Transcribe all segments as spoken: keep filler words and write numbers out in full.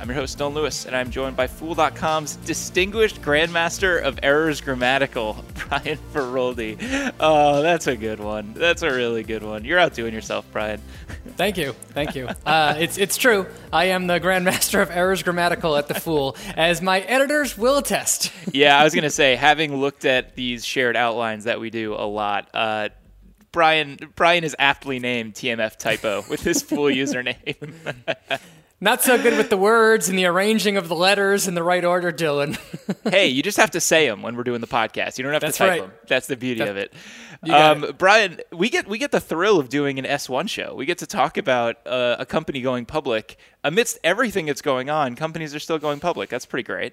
I'm your host, Dylan Lewis, and I'm joined by Fool dot com's distinguished grandmaster of errors grammatical, Brian Feroldi. Oh, that's a good one. That's a really good one. You're outdoing yourself, Brian. Thank you. Thank you. Uh, it's it's true. I am the grandmaster of errors grammatical at The Fool, as my editors will attest. Yeah, I was going to say, having looked at these shared outlines that we do a lot, uh, Brian Brian is aptly named T M F Typo with his Fool username. Not so good with the words and the arranging of the letters in the right order, Dylan. Hey, you just have to say them when we're doing the podcast. You don't have That's to type right. them. That's the beauty That's, of it. Um, it. Brian, we get we get the thrill of doing an S one show. We get to talk about uh, a company going public. Amidst everything that's going on, companies are still going public. That's pretty great.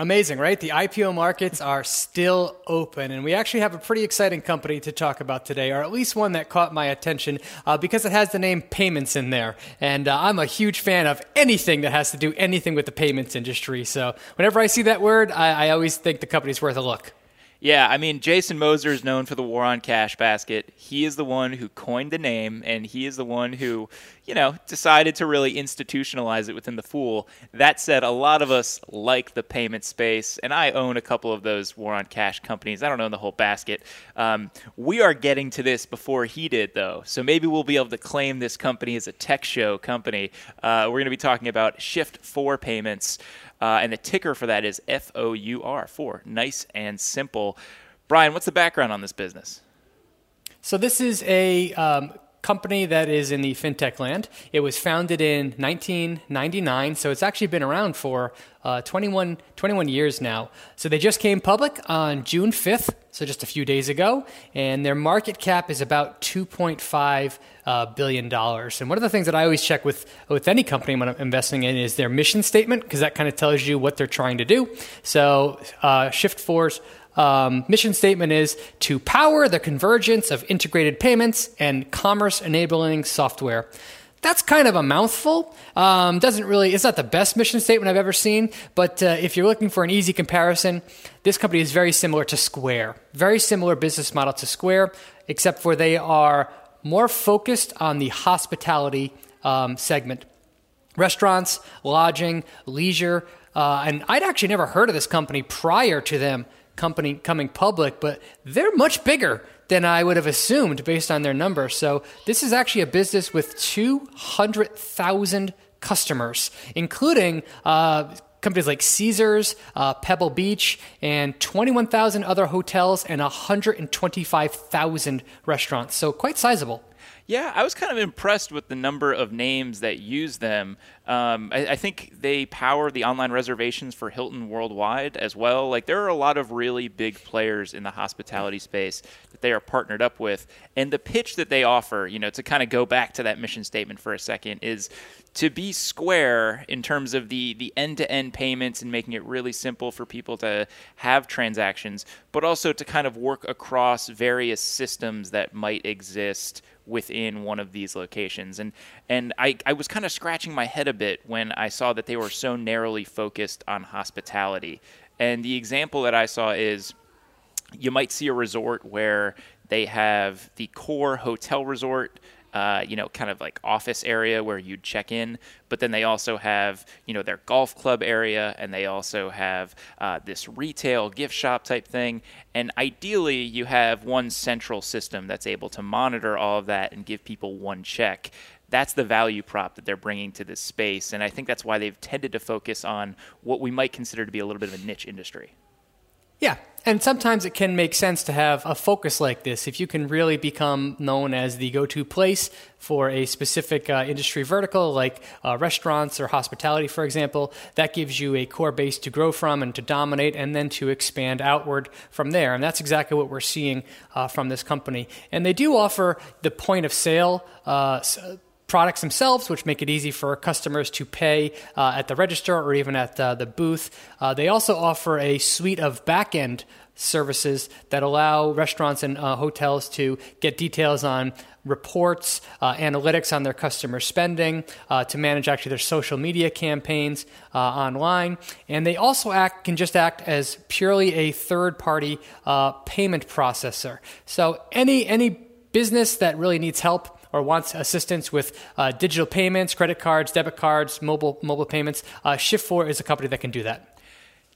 Amazing, right? The I P O markets are still open, and we actually have a pretty exciting company to talk about today, or at least one that caught my attention uh, because it has the name payments in there, and uh, I'm a huge fan of anything that has to do anything with the payments industry, so whenever I see that word, I, I always think the company's worth a look. Yeah, I mean, Jason Moser is known for the war on cash basket. He is the one who coined the name, and he is the one who, you know, decided to really institutionalize it within The Fool. That said, a lot of us like the payment space, and I own a couple of those war on cash companies. I don't own the whole basket. Um, we are getting to this before he did, though, so maybe we'll be able to claim this company as a tech show company. Uh, we're going to be talking about Shift four Payments. Uh, and the ticker for that is F O U R, four, nice and simple. Brian, what's the background on this business? So this is a um, company that is in the fintech land. It was founded in nineteen ninety-nine, so it's actually been around for uh, twenty-one, twenty-one years now. So they just came public on June fifth, so just a few days ago, and their market cap is about two point five Uh, billion dollars. And one of the things that I always check with with any company when I'm investing in is their mission statement, because that kind of tells you what they're trying to do. So uh, Shift four's um, mission statement is to power the convergence of integrated payments and commerce-enabling software. That's kind of a mouthful. Um, doesn't really, it's not the best mission statement I've ever seen, but uh, if you're looking for an easy comparison, this company is very similar to Square. Very similar business model to Square, except for they are more focused on the hospitality um, segment. Restaurants, lodging, leisure, uh, and I'd actually never heard of this company prior to them company coming public, but they're much bigger than I would have assumed based on their numbers. So this is actually a business with two hundred thousand customers, including uh, companies like Caesars, uh, Pebble Beach, and twenty-one thousand other hotels and one hundred twenty-five thousand restaurants. So quite sizable. Yeah, I was kind of impressed with the number of names that use them. Um, I, I think they power the online reservations for Hilton worldwide as well. Like, there are a lot of really big players in the hospitality space that they are partnered up with. And the pitch that they offer, you know, to kind of go back to that mission statement for a second, is to be Square in terms of the, the end-to-end payments and making it really simple for people to have transactions, but also to kind of work across various systems that might exist within one of these locations. And and I, I was kind of scratching my head a bit when I saw that they were so narrowly focused on hospitality. And the example that I saw is you might see a resort where they have the core hotel resort, Uh, you know, kind of like office area where you'd check in, but then they also have, you know, their golf club area, and they also have uh, this retail gift shop type thing. And ideally, you have one central system that's able to monitor all of that and give people one check. That's the value prop that they're bringing to this space. And I think that's why they've tended to focus on what we might consider to be a little bit of a niche industry. Yeah. And sometimes it can make sense to have a focus like this. If you can really become known as the go-to place for a specific uh, industry vertical, like uh, restaurants or hospitality, for example, that gives you a core base to grow from and to dominate and then to expand outward from there. And that's exactly what we're seeing uh, from this company. And they do offer the point of sale uh, products themselves, which make it easy for customers to pay uh, at the register or even at uh, the booth. Uh, they also offer a suite of back-end services that allow restaurants and uh, hotels to get details on reports, uh, analytics on their customer spending, uh, to manage actually their social media campaigns uh, online. And they also act can just act as purely a third-party uh, payment processor. So any any business that really needs help or wants assistance with uh, digital payments, credit cards, debit cards, mobile mobile payments, uh, Shift four is a company that can do that.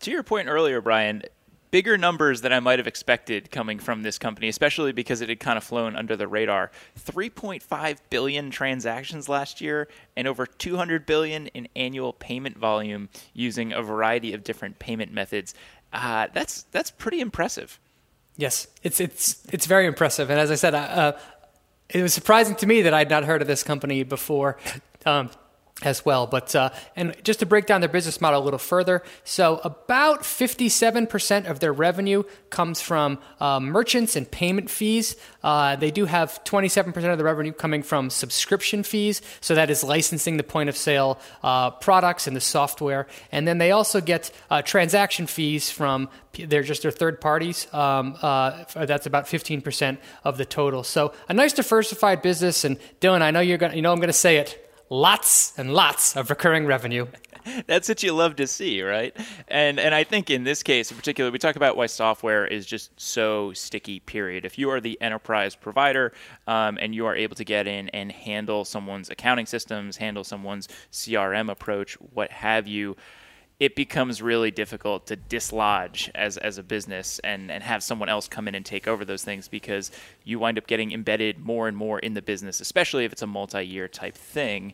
To your point earlier, Brian, bigger numbers than I might have expected coming from this company, especially because it had kind of flown under the radar. three point five billion transactions last year and over two hundred billion in annual payment volume using a variety of different payment methods. Uh, that's that's pretty impressive. Yes, it's it's it's very impressive. And as I said, uh, it was surprising to me that I had not heard of this company before. Um, as well. But uh, and just to break down their business model a little further, so about fifty-seven percent of their revenue comes from uh, merchants and payment fees. Uh, they do have twenty-seven percent of the revenue coming from subscription fees, so that is licensing the point-of-sale uh, products and the software. And then they also get uh, transaction fees from they're just their third parties. Um, uh, that's about fifteen percent of the total. So a nice diversified business. And Dylan, I know you're gonna, you know I'm going to say it. Lots and lots of recurring revenue. That's what you love to see, right? And and I think in this case in particular, we talk about why software is just so sticky, period. If you are the enterprise provider um, and you are able to get in and handle someone's accounting systems, handle someone's C R M approach, what have you, it becomes really difficult to dislodge as as a business and, and have someone else come in and take over those things, because you wind up getting embedded more and more in the business, especially if it's a multi-year type thing.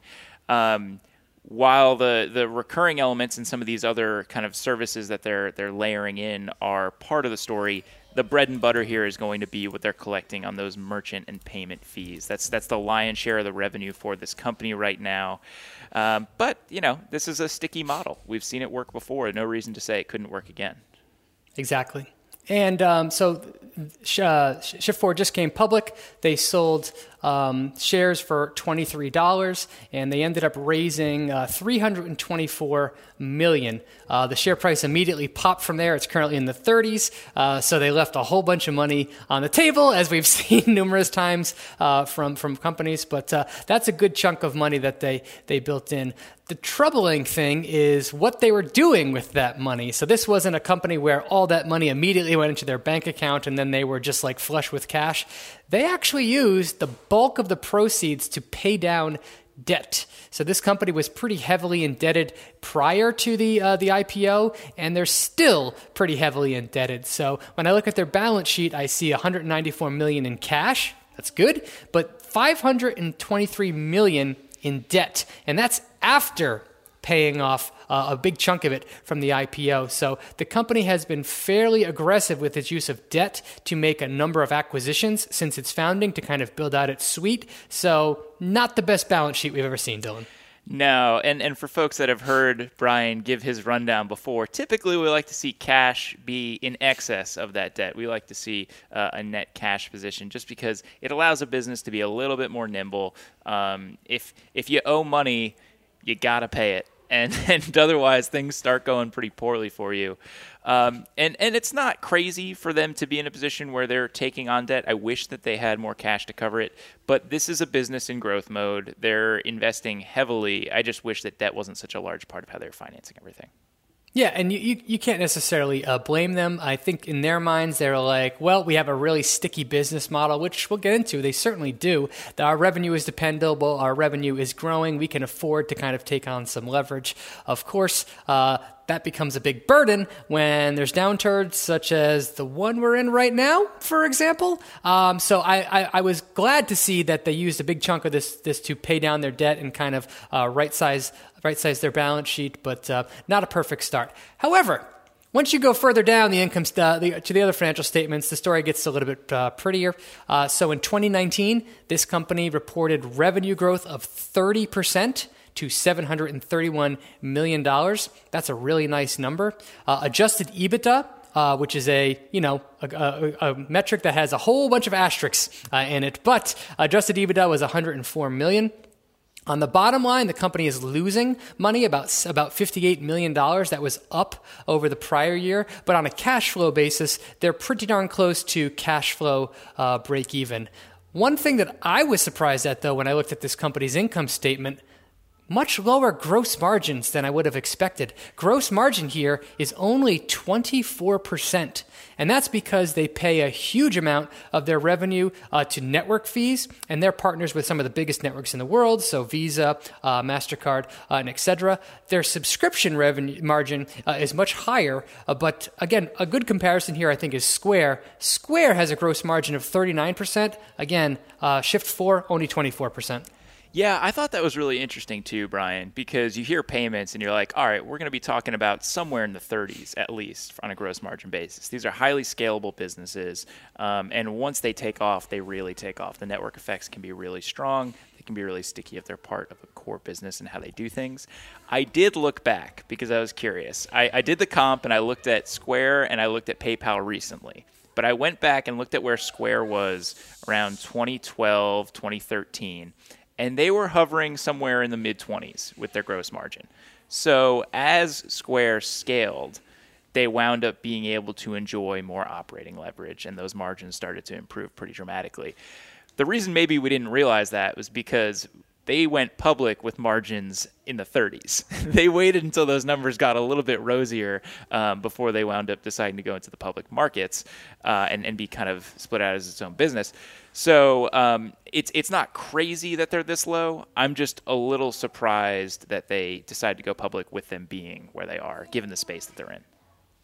Um, while the, the recurring elements and some of these other kind of services that they're they're layering in are part of the story, the bread and butter here is going to be what they're collecting on those merchant and payment fees. That's that's the lion's share of the revenue for this company right now. Um, but, you know, this is a sticky model. We've seen it work before. No reason to say it couldn't work again. Exactly. And um, so uh, Shift four just came public. They sold um, shares for twenty-three dollars, and they ended up raising uh, three hundred twenty-four million dollars. Uh, the share price immediately popped from there. It's currently in the thirties, uh, so they left a whole bunch of money on the table, as we've seen numerous times uh, from, from companies. But uh, that's a good chunk of money that they, they built in. The troubling thing is what they were doing with that money. So this wasn't a company where all that money immediately went into their bank account and then they were just like flush with cash. They actually used the bulk of the proceeds to pay down debt. So this company was pretty heavily indebted prior to the uh, the I P O, and they're still pretty heavily indebted. So when I look at their balance sheet, I see one hundred ninety-four million dollars in cash. That's good. But five hundred twenty-three million dollars in debt, and that's after paying off uh, a big chunk of it from the I P O. So the company has been fairly aggressive with its use of debt to make a number of acquisitions since its founding to kind of build out its suite. So not the best balance sheet we've ever seen, Dylan. No, and, and for folks that have heard Brian give his rundown before, typically we like to see cash be in excess of that debt. We like to see uh, a net cash position just because it allows a business to be a little bit more nimble. Um, if if you owe money, you got to pay it, and, and otherwise things start going pretty poorly for you. Um, and, and it's not crazy for them to be in a position where they're taking on debt. I wish that they had more cash to cover it, but this is a business in growth mode. They're investing heavily. I just wish that debt wasn't such a large part of how they're financing everything. Yeah, and you, you, you can't necessarily uh, blame them. I think in their minds, they're like, well, we have a really sticky business model, which we'll get into. They certainly do. Our revenue is dependable. Our revenue is growing. We can afford to kind of take on some leverage. Of course, uh, that becomes a big burden when there's downturns such as the one we're in right now, for example. Um, so I, I, I was glad to see that they used a big chunk of this, this to pay down their debt and kind of uh, right-size right-size their balance sheet, but uh, not a perfect start. However, once you go further down the income st- uh, the, to the other financial statements, the story gets a little bit uh, prettier. Uh, so in twenty nineteen, this company reported revenue growth of thirty percent to seven hundred thirty-one million dollars. That's a really nice number. Uh, adjusted EBITDA, uh, which is a, you know, a, a, a metric that has a whole bunch of asterisks uh, in it, but adjusted EBITDA was one hundred four million dollars. On the bottom line, the company is losing money, about about fifty-eight million dollars. That was up over the prior year. But on a cash flow basis, they're pretty darn close to cash flow uh, break even. One thing that I was surprised at, though, when I looked at this company's income statement, much lower gross margins than I would have expected. Gross margin here is only twenty-four percent. And that's because they pay a huge amount of their revenue uh, to network fees, and they're partners with some of the biggest networks in the world, so Visa, uh, MasterCard, uh, and et cetera. Their subscription revenue margin uh, is much higher, uh, but again, a good comparison here I think is Square. Square has a gross margin of thirty-nine percent. Again, uh, Shift four, only twenty-four percent. Yeah, I thought that was really interesting too, Brian, because you hear payments and you're like, all right, we're going to be talking about somewhere in the thirties at least on a gross margin basis. These are highly scalable businesses, um, and once they take off, they really take off. The network effects can be really strong. They can be really sticky if they're part of a core business and how they do things. I did look back because I was curious. I, I did the comp, and I looked at Square, and I looked at PayPal recently. But I went back and looked at where Square was around twenty twelve, twenty thirteen, and they were hovering somewhere in the mid-twenties with their gross margin. So as Square scaled, they wound up being able to enjoy more operating leverage, and those margins started to improve pretty dramatically. The reason maybe we didn't realize that was because they went public with margins in the thirties. They waited until those numbers got a little bit rosier um, before they wound up deciding to go into the public markets uh, and, and be kind of split out as its own business. So um, it's it's not crazy that they're this low. I'm just a little surprised that they decided to go public with them being where they are, given the space that they're in.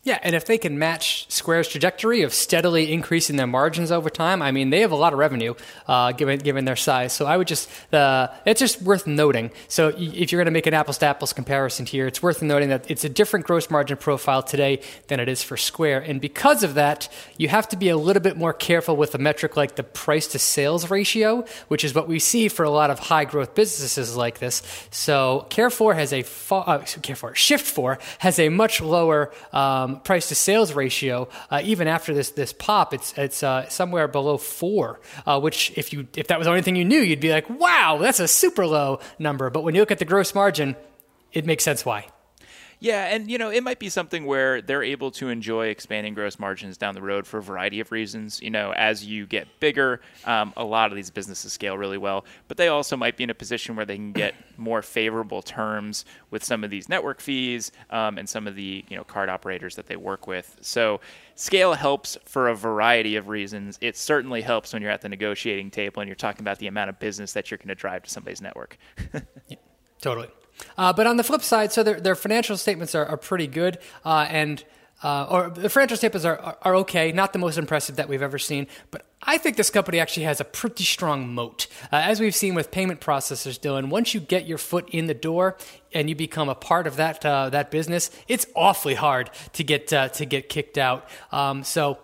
Yeah, and if they can match Square's trajectory of steadily increasing their margins over time, I mean, they have a lot of revenue uh, given given their size. So I would just, uh, it's just worth noting. So if you're going to make an apples-to-apples comparison here, it's worth noting that it's a different gross margin profile today than it is for Square. And because of that, you have to be a little bit more careful with a metric like the price-to-sales ratio, which is what we see for a lot of high-growth businesses like this. So Care four has a, fa- uh, Care four, Shift four has a much lower um, price to sales ratio, uh, even after this this pop, it's it's uh, somewhere below four. Uh, which, if you if that was the only thing you knew, you'd be like, wow, that's a super low number. But when you look at the gross margin, it makes sense why. Yeah, and you know, it might be something where they're able to enjoy expanding gross margins down the road for a variety of reasons. You know, as you get bigger, um, a lot of these businesses scale really well, but they also might be in a position where they can get more favorable terms with some of these network fees um, and some of the you know card operators that they work with. So scale helps for a variety of reasons. It certainly helps when you're at the negotiating table and you're talking about the amount of business that you're going to drive to somebody's network. Yeah, totally. Uh, but on the flip side, so their, their financial statements are, are pretty good, uh, and uh, or the financial statements are, are, are okay, not the most impressive that we've ever seen, but I think this company actually has a pretty strong moat. Uh, as we've seen with payment processors, Dylan, once you get your foot in the door and you become a part of that uh, that business, it's awfully hard to get uh, to get kicked out. Um, so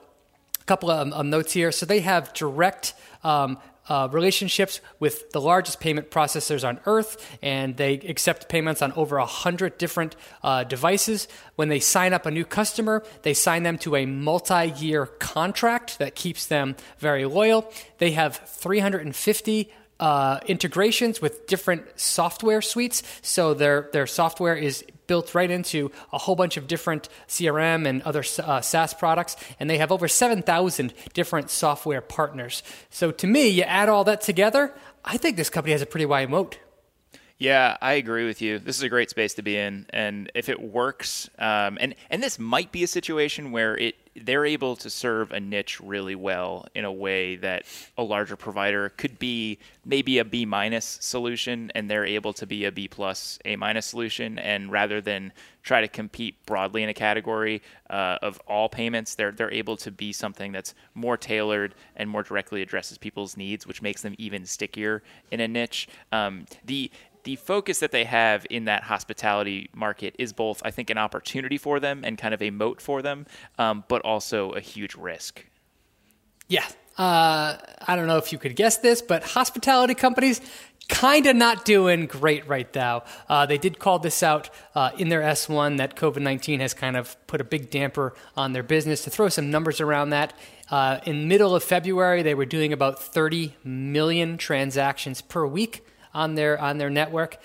a couple of um, notes here. So they have direct Um, Uh, relationships with the largest payment processors on earth, and they accept payments on over a hundred different uh, devices. When they sign up a new customer, they sign them to a multi-year contract that keeps them very loyal. They have three hundred fifty uh, integrations with different software suites, so their their software is built right into a whole bunch of different C R M and other uh, SaaS products, and they have over seven thousand different software partners. So to me, you add all that together, I think this company has a pretty wide moat. Yeah, I agree with you. This is a great space to be in, and if it works, um, and, and this might be a situation where it they're able to serve a niche really well in a way that a larger provider could be maybe a B minus solution, and they're able to be a B plus, A minus solution. And rather than try to compete broadly in a category uh, of all payments, they're they're able to be something that's more tailored and more directly addresses people's needs, which makes them even stickier in a niche. Um, the The focus that they have in that hospitality market is both, I think, an opportunity for them and kind of a moat for them, um, but also a huge risk. Yeah. Uh, I don't know if you could guess this, but hospitality companies kind of not doing great right now. Uh, they did call this out uh, in their S one that COVID nineteen has kind of put a big damper on their business. To throw some numbers around that, uh, in middle of February, they were doing about thirty million transactions per week. on their on their network.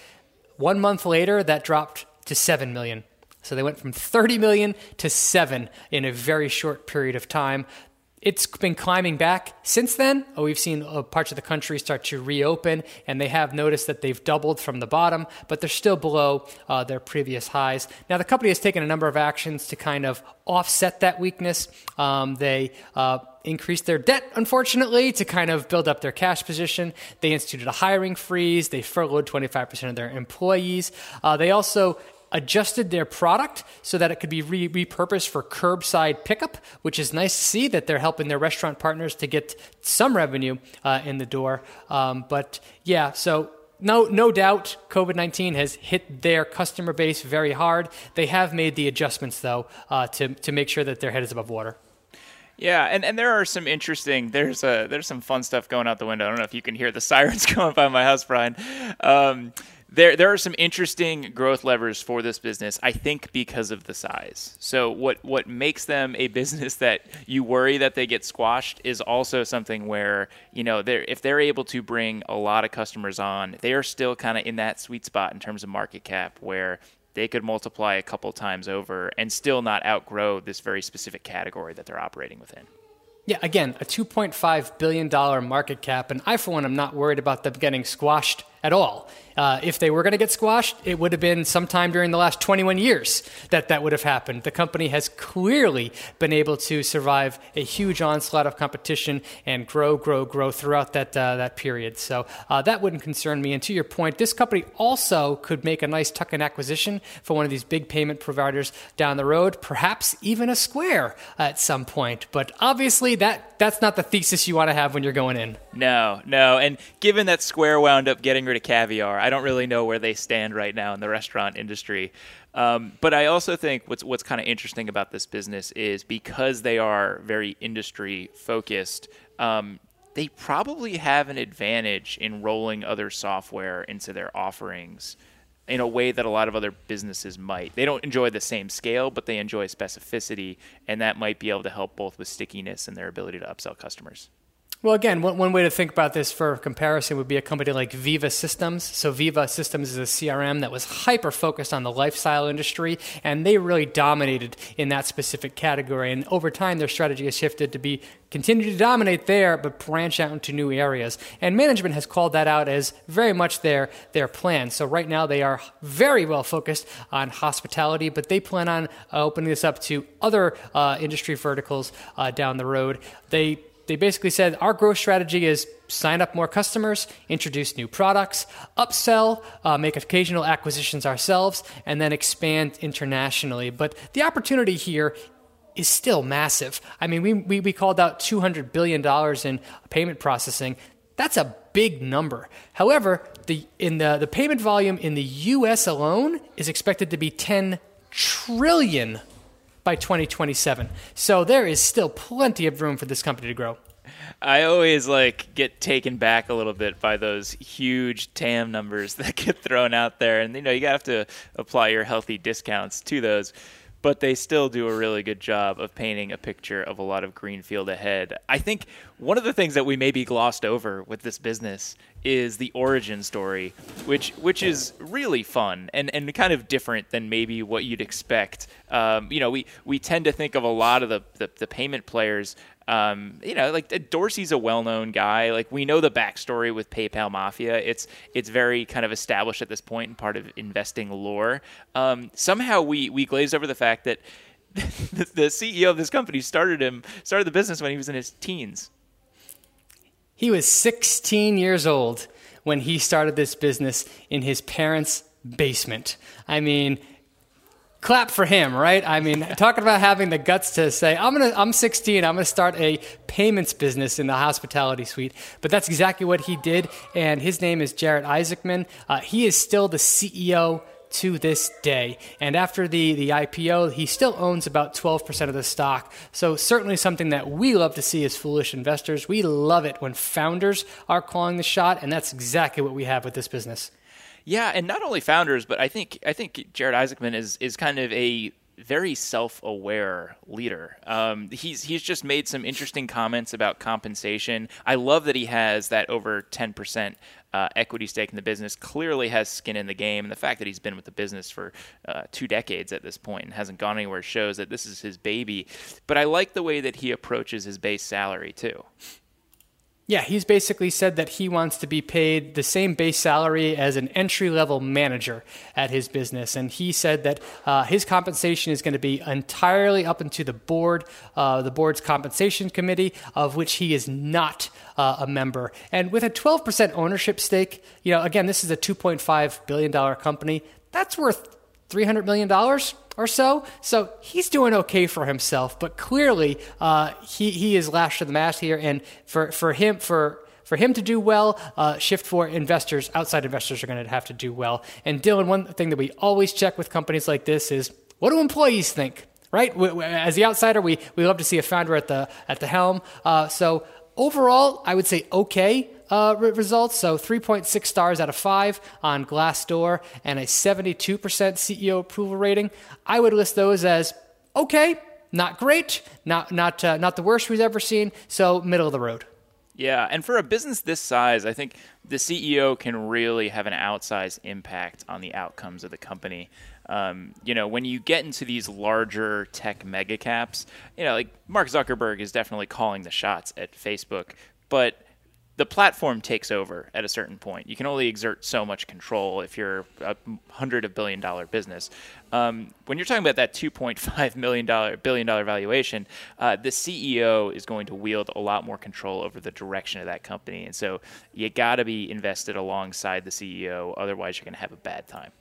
One month later, that dropped to seven million. So they went from thirty million to seven in a very short period of time. It's been climbing back since then. Oh, we've seen uh, parts of the country start to reopen, and they have noticed that they've doubled from the bottom, but they're still below uh, their previous highs. Now, the company has taken a number of actions to kind of offset that weakness. Um, they uh, increased their debt, unfortunately, to kind of build up their cash position. They instituted a hiring freeze. They furloughed twenty-five percent of their employees. Uh, they also adjusted their product so that it could be re- repurposed for curbside pickup, which is nice to see that they're helping their restaurant partners to get some revenue uh, in the door. Um, but yeah, so no no doubt COVID nineteen has hit their customer base very hard. They have made the adjustments, though, uh, to, to make sure that their head is above water. Yeah, and, and there are some interesting, there's a, there's some fun stuff going out the window. I don't know if you can hear the sirens going by my house, Brian. Um There there are some interesting growth levers for this business, I think, because of the size. So what, what makes them a business that you worry that they get squashed is also something where, you know, they're, if they're able to bring a lot of customers on, they are still kind of in that sweet spot in terms of market cap where they could multiply a couple times over and still not outgrow this very specific category that they're operating within. Yeah, again, a two point five billion dollars market cap, and I, for one, am not worried about them getting squashed at all. Uh, if they were going to get squashed, it would have been sometime during the last twenty-one years that that would have happened. The company has clearly been able to survive a huge onslaught of competition and grow, grow, grow throughout that uh, that period. So uh, that wouldn't concern me. And to your point, this company also could make a nice tuck-in acquisition for one of these big payment providers down the road, perhaps even a Square at some point. But obviously, that that's not the thesis you want to have when you're going in. No, no. And given that Square wound up getting rid of caviar, I don't really know where they stand right now in the restaurant industry. Um, but I also think what's what's kind of interesting about this business is because they are very industry focused, um, they probably have an advantage in rolling other software into their offerings in a way that a lot of other businesses might. They don't enjoy the same scale, but they enjoy specificity, and that might be able to help both with stickiness and their ability to upsell customers. Well, again, one, one way to think about this for comparison would be a company like Veeva Systems. So Veeva Systems is a C R M that was hyper-focused on the lifestyle industry, and they really dominated in that specific category. And over time, their strategy has shifted to be continue to dominate there, but branch out into new areas. And management has called that out as very much their, their plan. So right now, they are very well focused on hospitality, but they plan on uh, opening this up to other uh, industry verticals uh, down the road. They... They basically said our growth strategy is sign up more customers, introduce new products, upsell, uh, make occasional acquisitions ourselves, and then expand internationally. But the opportunity here is still massive. I mean, we we, we called out two hundred billion dollars in payment processing. That's a big number. However, the in the, the payment volume in the U S alone is expected to be ten trillion dollars by twenty twenty-seven. So there is still plenty of room for this company to grow. I always like get taken back a little bit by those huge T A M numbers that get thrown out there. And, you know, you got to have to apply your healthy discounts to those. But they still do a really good job of painting a picture of a lot of greenfield ahead. I think one of the things that we maybe glossed over with this business is the origin story, which which is really fun and, and kind of different than maybe what you'd expect. Um, you know, we, we tend to think of a lot of the, the, the payment players. Um, you know, like Dorsey's a well-known guy. Like we know the backstory with PayPal Mafia. It's it's very kind of established at this point and part of investing lore. Um, somehow we we glazed over the fact that the, the C E O of this company started him started the business when he was in his teens. He was sixteen years old when he started this business in his parents' basement. I mean, clap for him, right? I mean, talking about having the guts to say, I'm gonna, I'm sixteen, I'm gonna start a payments business in the hospitality suite. But that's exactly what he did, and his name is Jared Isaacman. Uh, he is still the C E O to this day, and after the, the I P O, he still owns about twelve percent of the stock. So certainly something that we love to see as foolish investors. We love it when founders are calling the shot, and that's exactly what we have with this business. Yeah, and not only founders, but I think I think Jared Isaacman is is kind of a very self-aware leader. Um, he's he's just made some interesting comments about compensation. I love that he has that over ten percent uh, equity stake in the business, clearly has skin in the game. And the fact that he's been with the business for uh, two decades at this point and hasn't gone anywhere shows that this is his baby. But I like the way that he approaches his base salary too. Yeah, he's basically said that he wants to be paid the same base salary as an entry-level manager at his business. And he said that uh, his compensation is going to be entirely up into the board, uh, the board's compensation committee, of which he is not uh, a member. And with a twelve percent ownership stake, you know, again, this is a two point five billion dollars company. That's worth three hundred million dollars or so. So he's doing okay for himself, but clearly uh, he he is lashed to the mast here. And for, for him for for him to do well, uh, Shift four investors, outside investors, are going to have to do well. And Dylan, one thing that we always check with companies like this is, what do employees think, right? We, we, as the outsider, we we love to see a founder at the at the helm. Uh, so overall, I would say okay. Uh, results. So three point six stars out of five on Glassdoor and a seventy-two percent C E O approval rating. I would list those as okay, not great, not not uh, not the worst we've ever seen. So middle of the road. Yeah, and for a business this size, I think the C E O can really have an outsized impact on the outcomes of the company. Um, you know, when you get into these larger tech mega caps, you know, like Mark Zuckerberg is definitely calling the shots at Facebook, but the platform takes over at a certain point. You can only exert so much control if you're a hundred billion dollar business. Um, when you're talking about that two point five million dollar billion dollar valuation, uh, the C E O is going to wield a lot more control over the direction of that company. And so you got to be invested alongside the C E O. Otherwise, you're going to have a bad time.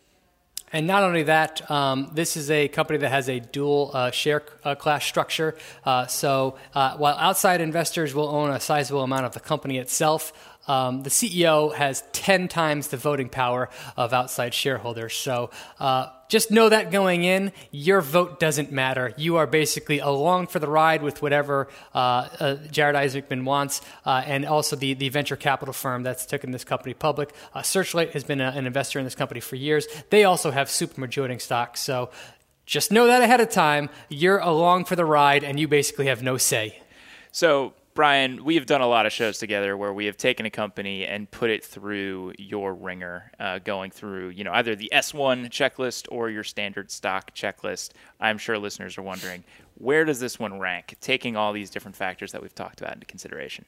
And not only that, um, this is a company that has a dual uh, share uh, class structure. Uh, so uh, while outside investors will own a sizable amount of the company itself, um, the C E O has ten times the voting power of outside shareholders. So uh, just know that going in, your vote doesn't matter. You are basically along for the ride with whatever uh, uh, Jared Isaacman wants, uh, and also the, the venture capital firm that's taken this company public. Uh, Searchlight has been a, an investor in this company for years. They also have supermajority stock. So just know that ahead of time. You're along for the ride, and you basically have no say. So, Brian, we have done a lot of shows together where we have taken a company and put it through your ringer, uh, going through, you know, either the S one checklist or your standard stock checklist. I'm sure listeners are wondering, where does this one rank, taking all these different factors that we've talked about into consideration?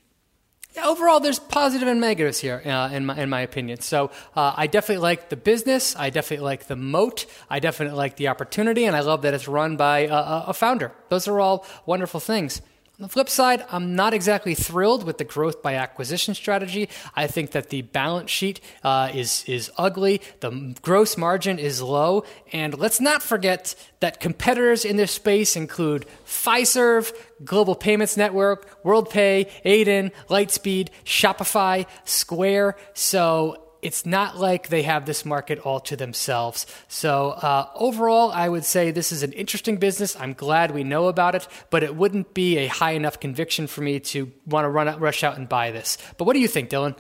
Yeah, overall, there's positive and negatives here, uh, in my in my opinion. So uh, I definitely like the business. I definitely like the moat. I definitely like the opportunity. And I love that it's run by a, a founder. Those are all wonderful things. On the flip side, I'm not exactly thrilled with the growth by acquisition strategy. I think that the balance sheet uh, is is ugly. The gross margin is low. And let's not forget that competitors in this space include Fiserv, Global Payments Network, WorldPay, Adyen, Lightspeed, Shopify, Square. So it's not like they have this market all to themselves. So uh, overall, I would say this is an interesting business. I'm glad we know about it, but it wouldn't be a high enough conviction for me to want to run out, rush out and buy this. But what do you think, Dylan?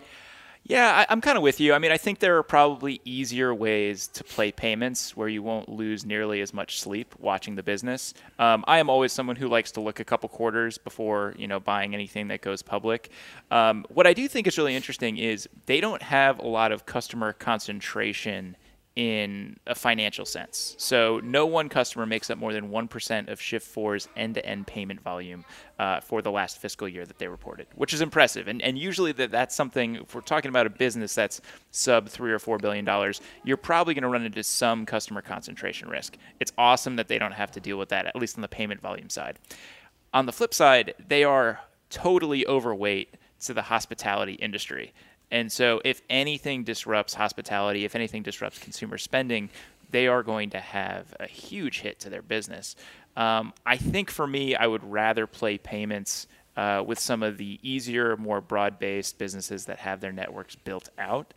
Yeah, I, I'm kind of with you. I mean, I think there are probably easier ways to play payments where you won't lose nearly as much sleep watching the business. Um, I am always someone who likes to look a couple quarters before, you know, buying anything that goes public. Um, what I do think is really interesting is they don't have a lot of customer concentration in a financial sense. So no one customer makes up more than one percent of Shift four's end-to-end payment volume uh, for the last fiscal year that they reported, which is impressive. And and usually that that's something, if we're talking about a business that's sub three or four billion dollars, you're probably going to run into some customer concentration risk. It's awesome that they don't have to deal with that, at least on the payment volume side. On the flip side, they are totally overweight to the hospitality industry. And so if anything disrupts hospitality, if anything disrupts consumer spending, they are going to have a huge hit to their business. Um, I think for me, I would rather play payments uh, with some of the easier, more broad-based businesses that have their networks built out.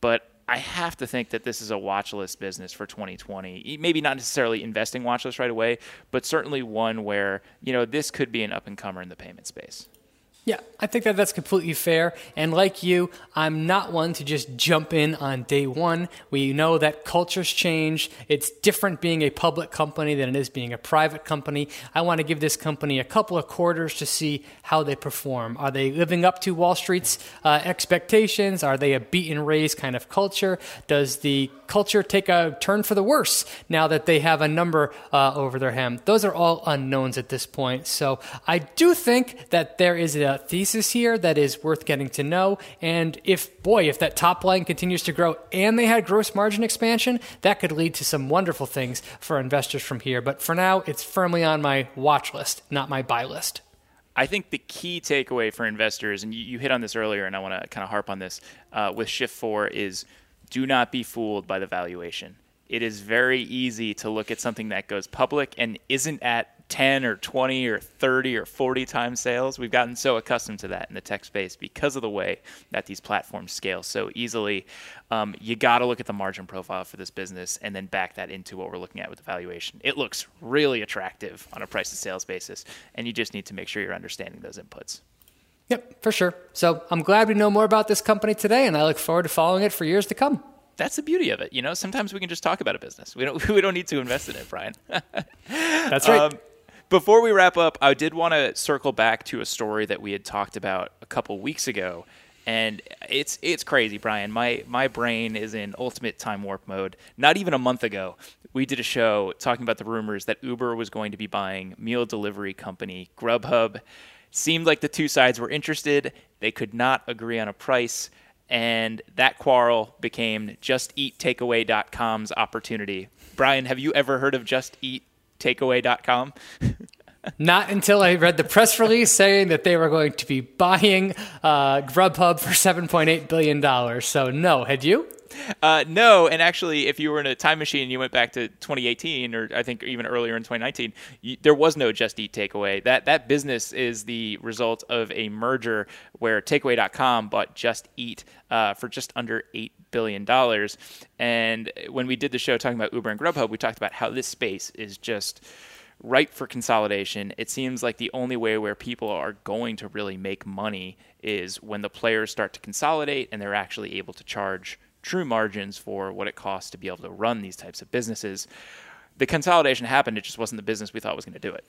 But I have to think that this is a watch list business for twenty twenty. Maybe not necessarily investing watch list right away, but certainly one where, you know, this could be an up-and-comer in the payment space. Yeah, I think that that's completely fair. And like you, I'm not one to just jump in on day one. We know that cultures change. It's different being a public company than it is being a private company. I want to give this company a couple of quarters to see how they perform. Are they living up to Wall Street's uh, expectations? Are they a beat and raise kind of culture? Does the culture take a turn for the worse now that they have a number uh, over their hem? Those are all unknowns at this point. So I do think that there is a thesis here that is worth getting to know. And if, boy, if that top line continues to grow and they had gross margin expansion, that could lead to some wonderful things for investors from here. But for now, it's firmly on my watch list, not my buy list. I think the key takeaway for investors, and you, you hit on this earlier, and I want to kind of harp on this uh, with Shift four, is do not be fooled by the valuation. It is very easy to look at something that goes public and isn't at ten or twenty or thirty or forty times sales. We've gotten so accustomed to that in the tech space because of the way that these platforms scale so easily. Um, you got to look at the margin profile for this business and then back that into what we're looking at with the valuation. It looks really attractive on a price to sales basis, and you just need to make sure you're understanding those inputs. Yep, for sure. So I'm glad we know more about this company today, and I look forward to following it for years to come. That's the beauty of it. You know, sometimes we can just talk about a business. We don't, we don't need to invest in it, Brian. That's right. Um, Before we wrap up, I did want to circle back to a story that we had talked about a couple weeks ago, and it's it's crazy, Brian. My my brain is in ultimate time warp mode. Not even a month ago, we did a show talking about the rumors that Uber was going to be buying meal delivery company Grubhub. Seemed like the two sides were interested. They could not agree on a price, and that quarrel became Just Eat Takeaway dot com's opportunity. Brian, have you ever heard of Just Eat Takeaway dot com? Not until I read the press release saying that they were going to be buying uh, Grubhub for seven point eight billion dollars. So no, had you? Uh, no, and actually, if you were in a time machine and you went back to twenty eighteen, or I think even earlier in twenty nineteen, you, there was no Just Eat Takeaway. That that business is the result of a merger where Takeaway dot com bought Just Eat uh, for just under eight billion dollars. And when we did the show talking about Uber and Grubhub, we talked about how this space is just ripe for consolidation. It seems like the only way where people are going to really make money is when the players start to consolidate and they're actually able to charge true margins for what it costs to be able to run these types of businesses. The consolidation happened. It just wasn't the business we thought was going to do it.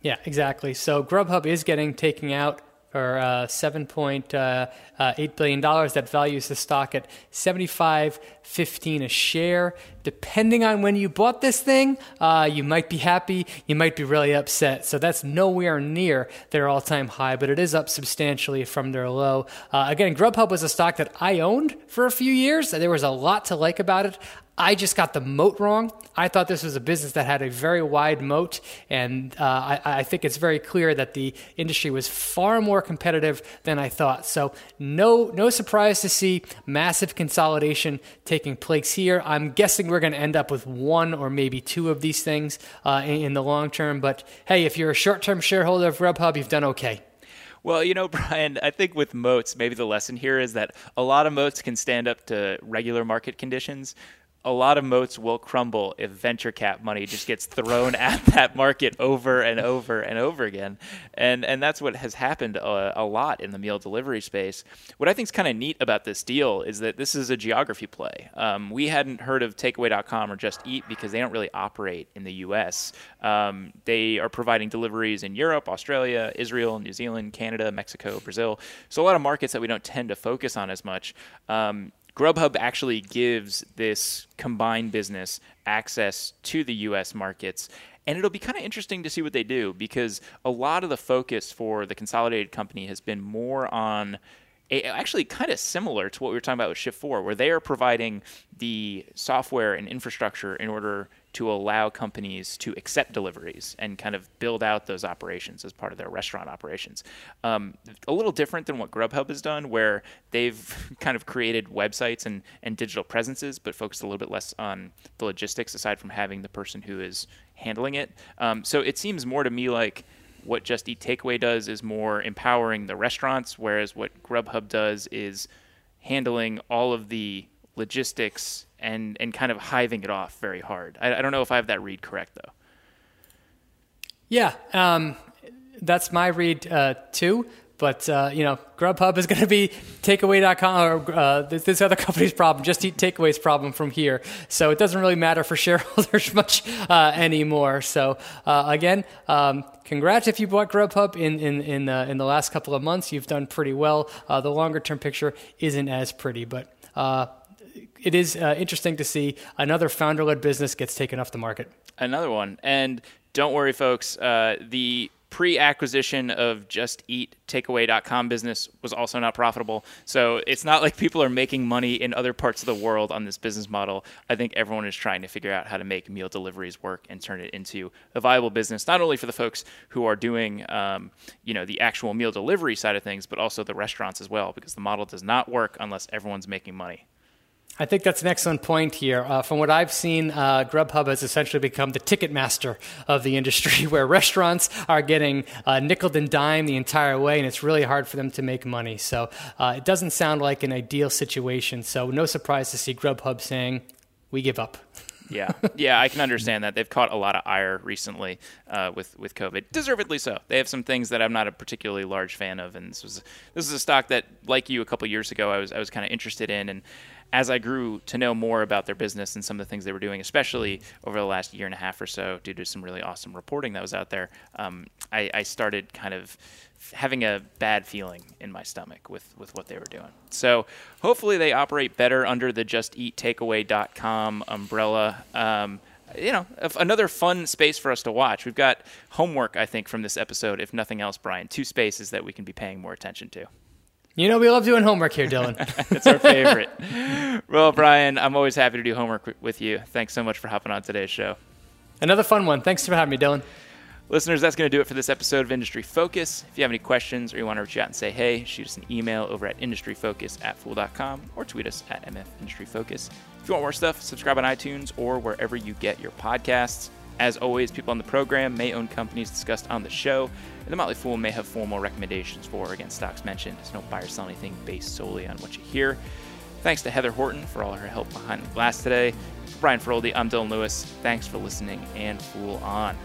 Yeah, exactly. So Grubhub is getting taken out for uh, seven point eight billion dollars. That values the stock at seventy-five fifteen a share. Depending on when you bought this thing, uh, you might be happy, you might be really upset. So that's nowhere near their all-time high, but it is up substantially from their low. Uh, again, Grubhub was a stock that I owned for a few years. There was a lot to like about it. I just got the moat wrong. I thought this was a business that had a very wide moat, and uh, I, I think it's very clear that the industry was far more competitive than I thought. So no, no surprise to see massive consolidation taking place here. I'm guessing we're going to end up with one or maybe two of these things uh, in the long term. But hey, if you're a short-term shareholder of Grubhub, you've done okay. Well, you know, Brian, I think with moats, maybe the lesson here is that a lot of moats can stand up to regular market conditions. A lot of moats will crumble if venture cap money just gets thrown at that market over and over and over again. And and that's what has happened a, a lot in the meal delivery space. What I think is kind of neat about this deal is that this is a geography play. Um, we hadn't heard of Takeaway dot com or Just Eat because they don't really operate in the U S. Um, they are providing deliveries in Europe, Australia, Israel, New Zealand, Canada, Mexico, Brazil. So a lot of markets that we don't tend to focus on as much. Um, Grubhub actually gives this combined business access to the U S markets, and it'll be kind of interesting to see what they do, because a lot of the focus for the consolidated company has been more on a, actually kind of similar to what we were talking about with Shift four, where they are providing the software and infrastructure in order to allow companies to accept deliveries and kind of build out those operations as part of their restaurant operations. Um, a little different than what Grubhub has done, where they've kind of created websites and, and digital presences, but focused a little bit less on the logistics aside from having the person who is handling it. Um, so it seems more to me like what Just Eat Takeaway does is more empowering the restaurants, whereas what Grubhub does is handling all of the logistics and and kind of hiving it off very hard. I, I don't know if I have that read correct, though. Yeah, um, that's my read, uh, too. But, uh, you know, Grubhub is going to be takeaway dot com or uh, this other company's problem, Just Eat Takeaway's problem from here. So it doesn't really matter for shareholders much uh, anymore. So, uh, again, um, congrats if you bought Grubhub in in in, uh, in the last couple of months. You've done pretty well. Uh, the longer-term picture isn't as pretty, but uh, it is uh, interesting to see another founder-led business gets taken off the market. Another one. And don't worry, folks, uh, the pre-acquisition of Just Eat Takeaway dot com business was also not profitable. So it's not like people are making money in other parts of the world on this business model. I think everyone is trying to figure out how to make meal deliveries work and turn it into a viable business, not only for the folks who are doing um, you know, the actual meal delivery side of things, but also the restaurants as well, because the model does not work unless everyone's making money. I think that's an excellent point here. Uh, from what I've seen, uh, Grubhub has essentially become the Ticketmaster of the industry, where restaurants are getting uh, nickeled and dimed the entire way, and it's really hard for them to make money. So uh, it doesn't sound like an ideal situation. So no surprise to see Grubhub saying, we give up. Yeah, yeah, I can understand that. They've caught a lot of ire recently uh, with, with COVID, deservedly so. They have some things that I'm not a particularly large fan of, and this was this is a stock that, like you, a couple years ago, I was I was kind of interested in, and as I grew to know more about their business and some of the things they were doing, especially over the last year and a half or so, due to some really awesome reporting that was out there, um, I, I started kind of having a bad feeling in my stomach with, with what they were doing. So hopefully they operate better under the just eat takeaway dot com umbrella. Um, you know, another fun space for us to watch. We've got homework, I think, from this episode, if nothing else, Brian, two spaces that we can be paying more attention to. You know, we love doing homework here, Dylan. It's our favorite. Well, Brian, I'm always happy to do homework with you. Thanks so much for hopping on today's show. Another fun one. Thanks for having me, Dylan. Listeners, that's going to do it for this episode of Industry Focus. If you have any questions or you want to reach out and say, hey, shoot us an email over at industry focus at fool dot com or tweet us at M F Industry Focus. If you want more stuff, subscribe on iTunes or wherever you get your podcasts. As always, people on the program may own companies discussed on the show, and the Motley Fool may have formal recommendations for or against stocks mentioned. So don't buy or sell anything based solely on what you hear. Thanks to Heather Horton for all her help behind the glass today. For Brian Feroldi, I'm Dylan Lewis. Thanks for listening, and Fool on.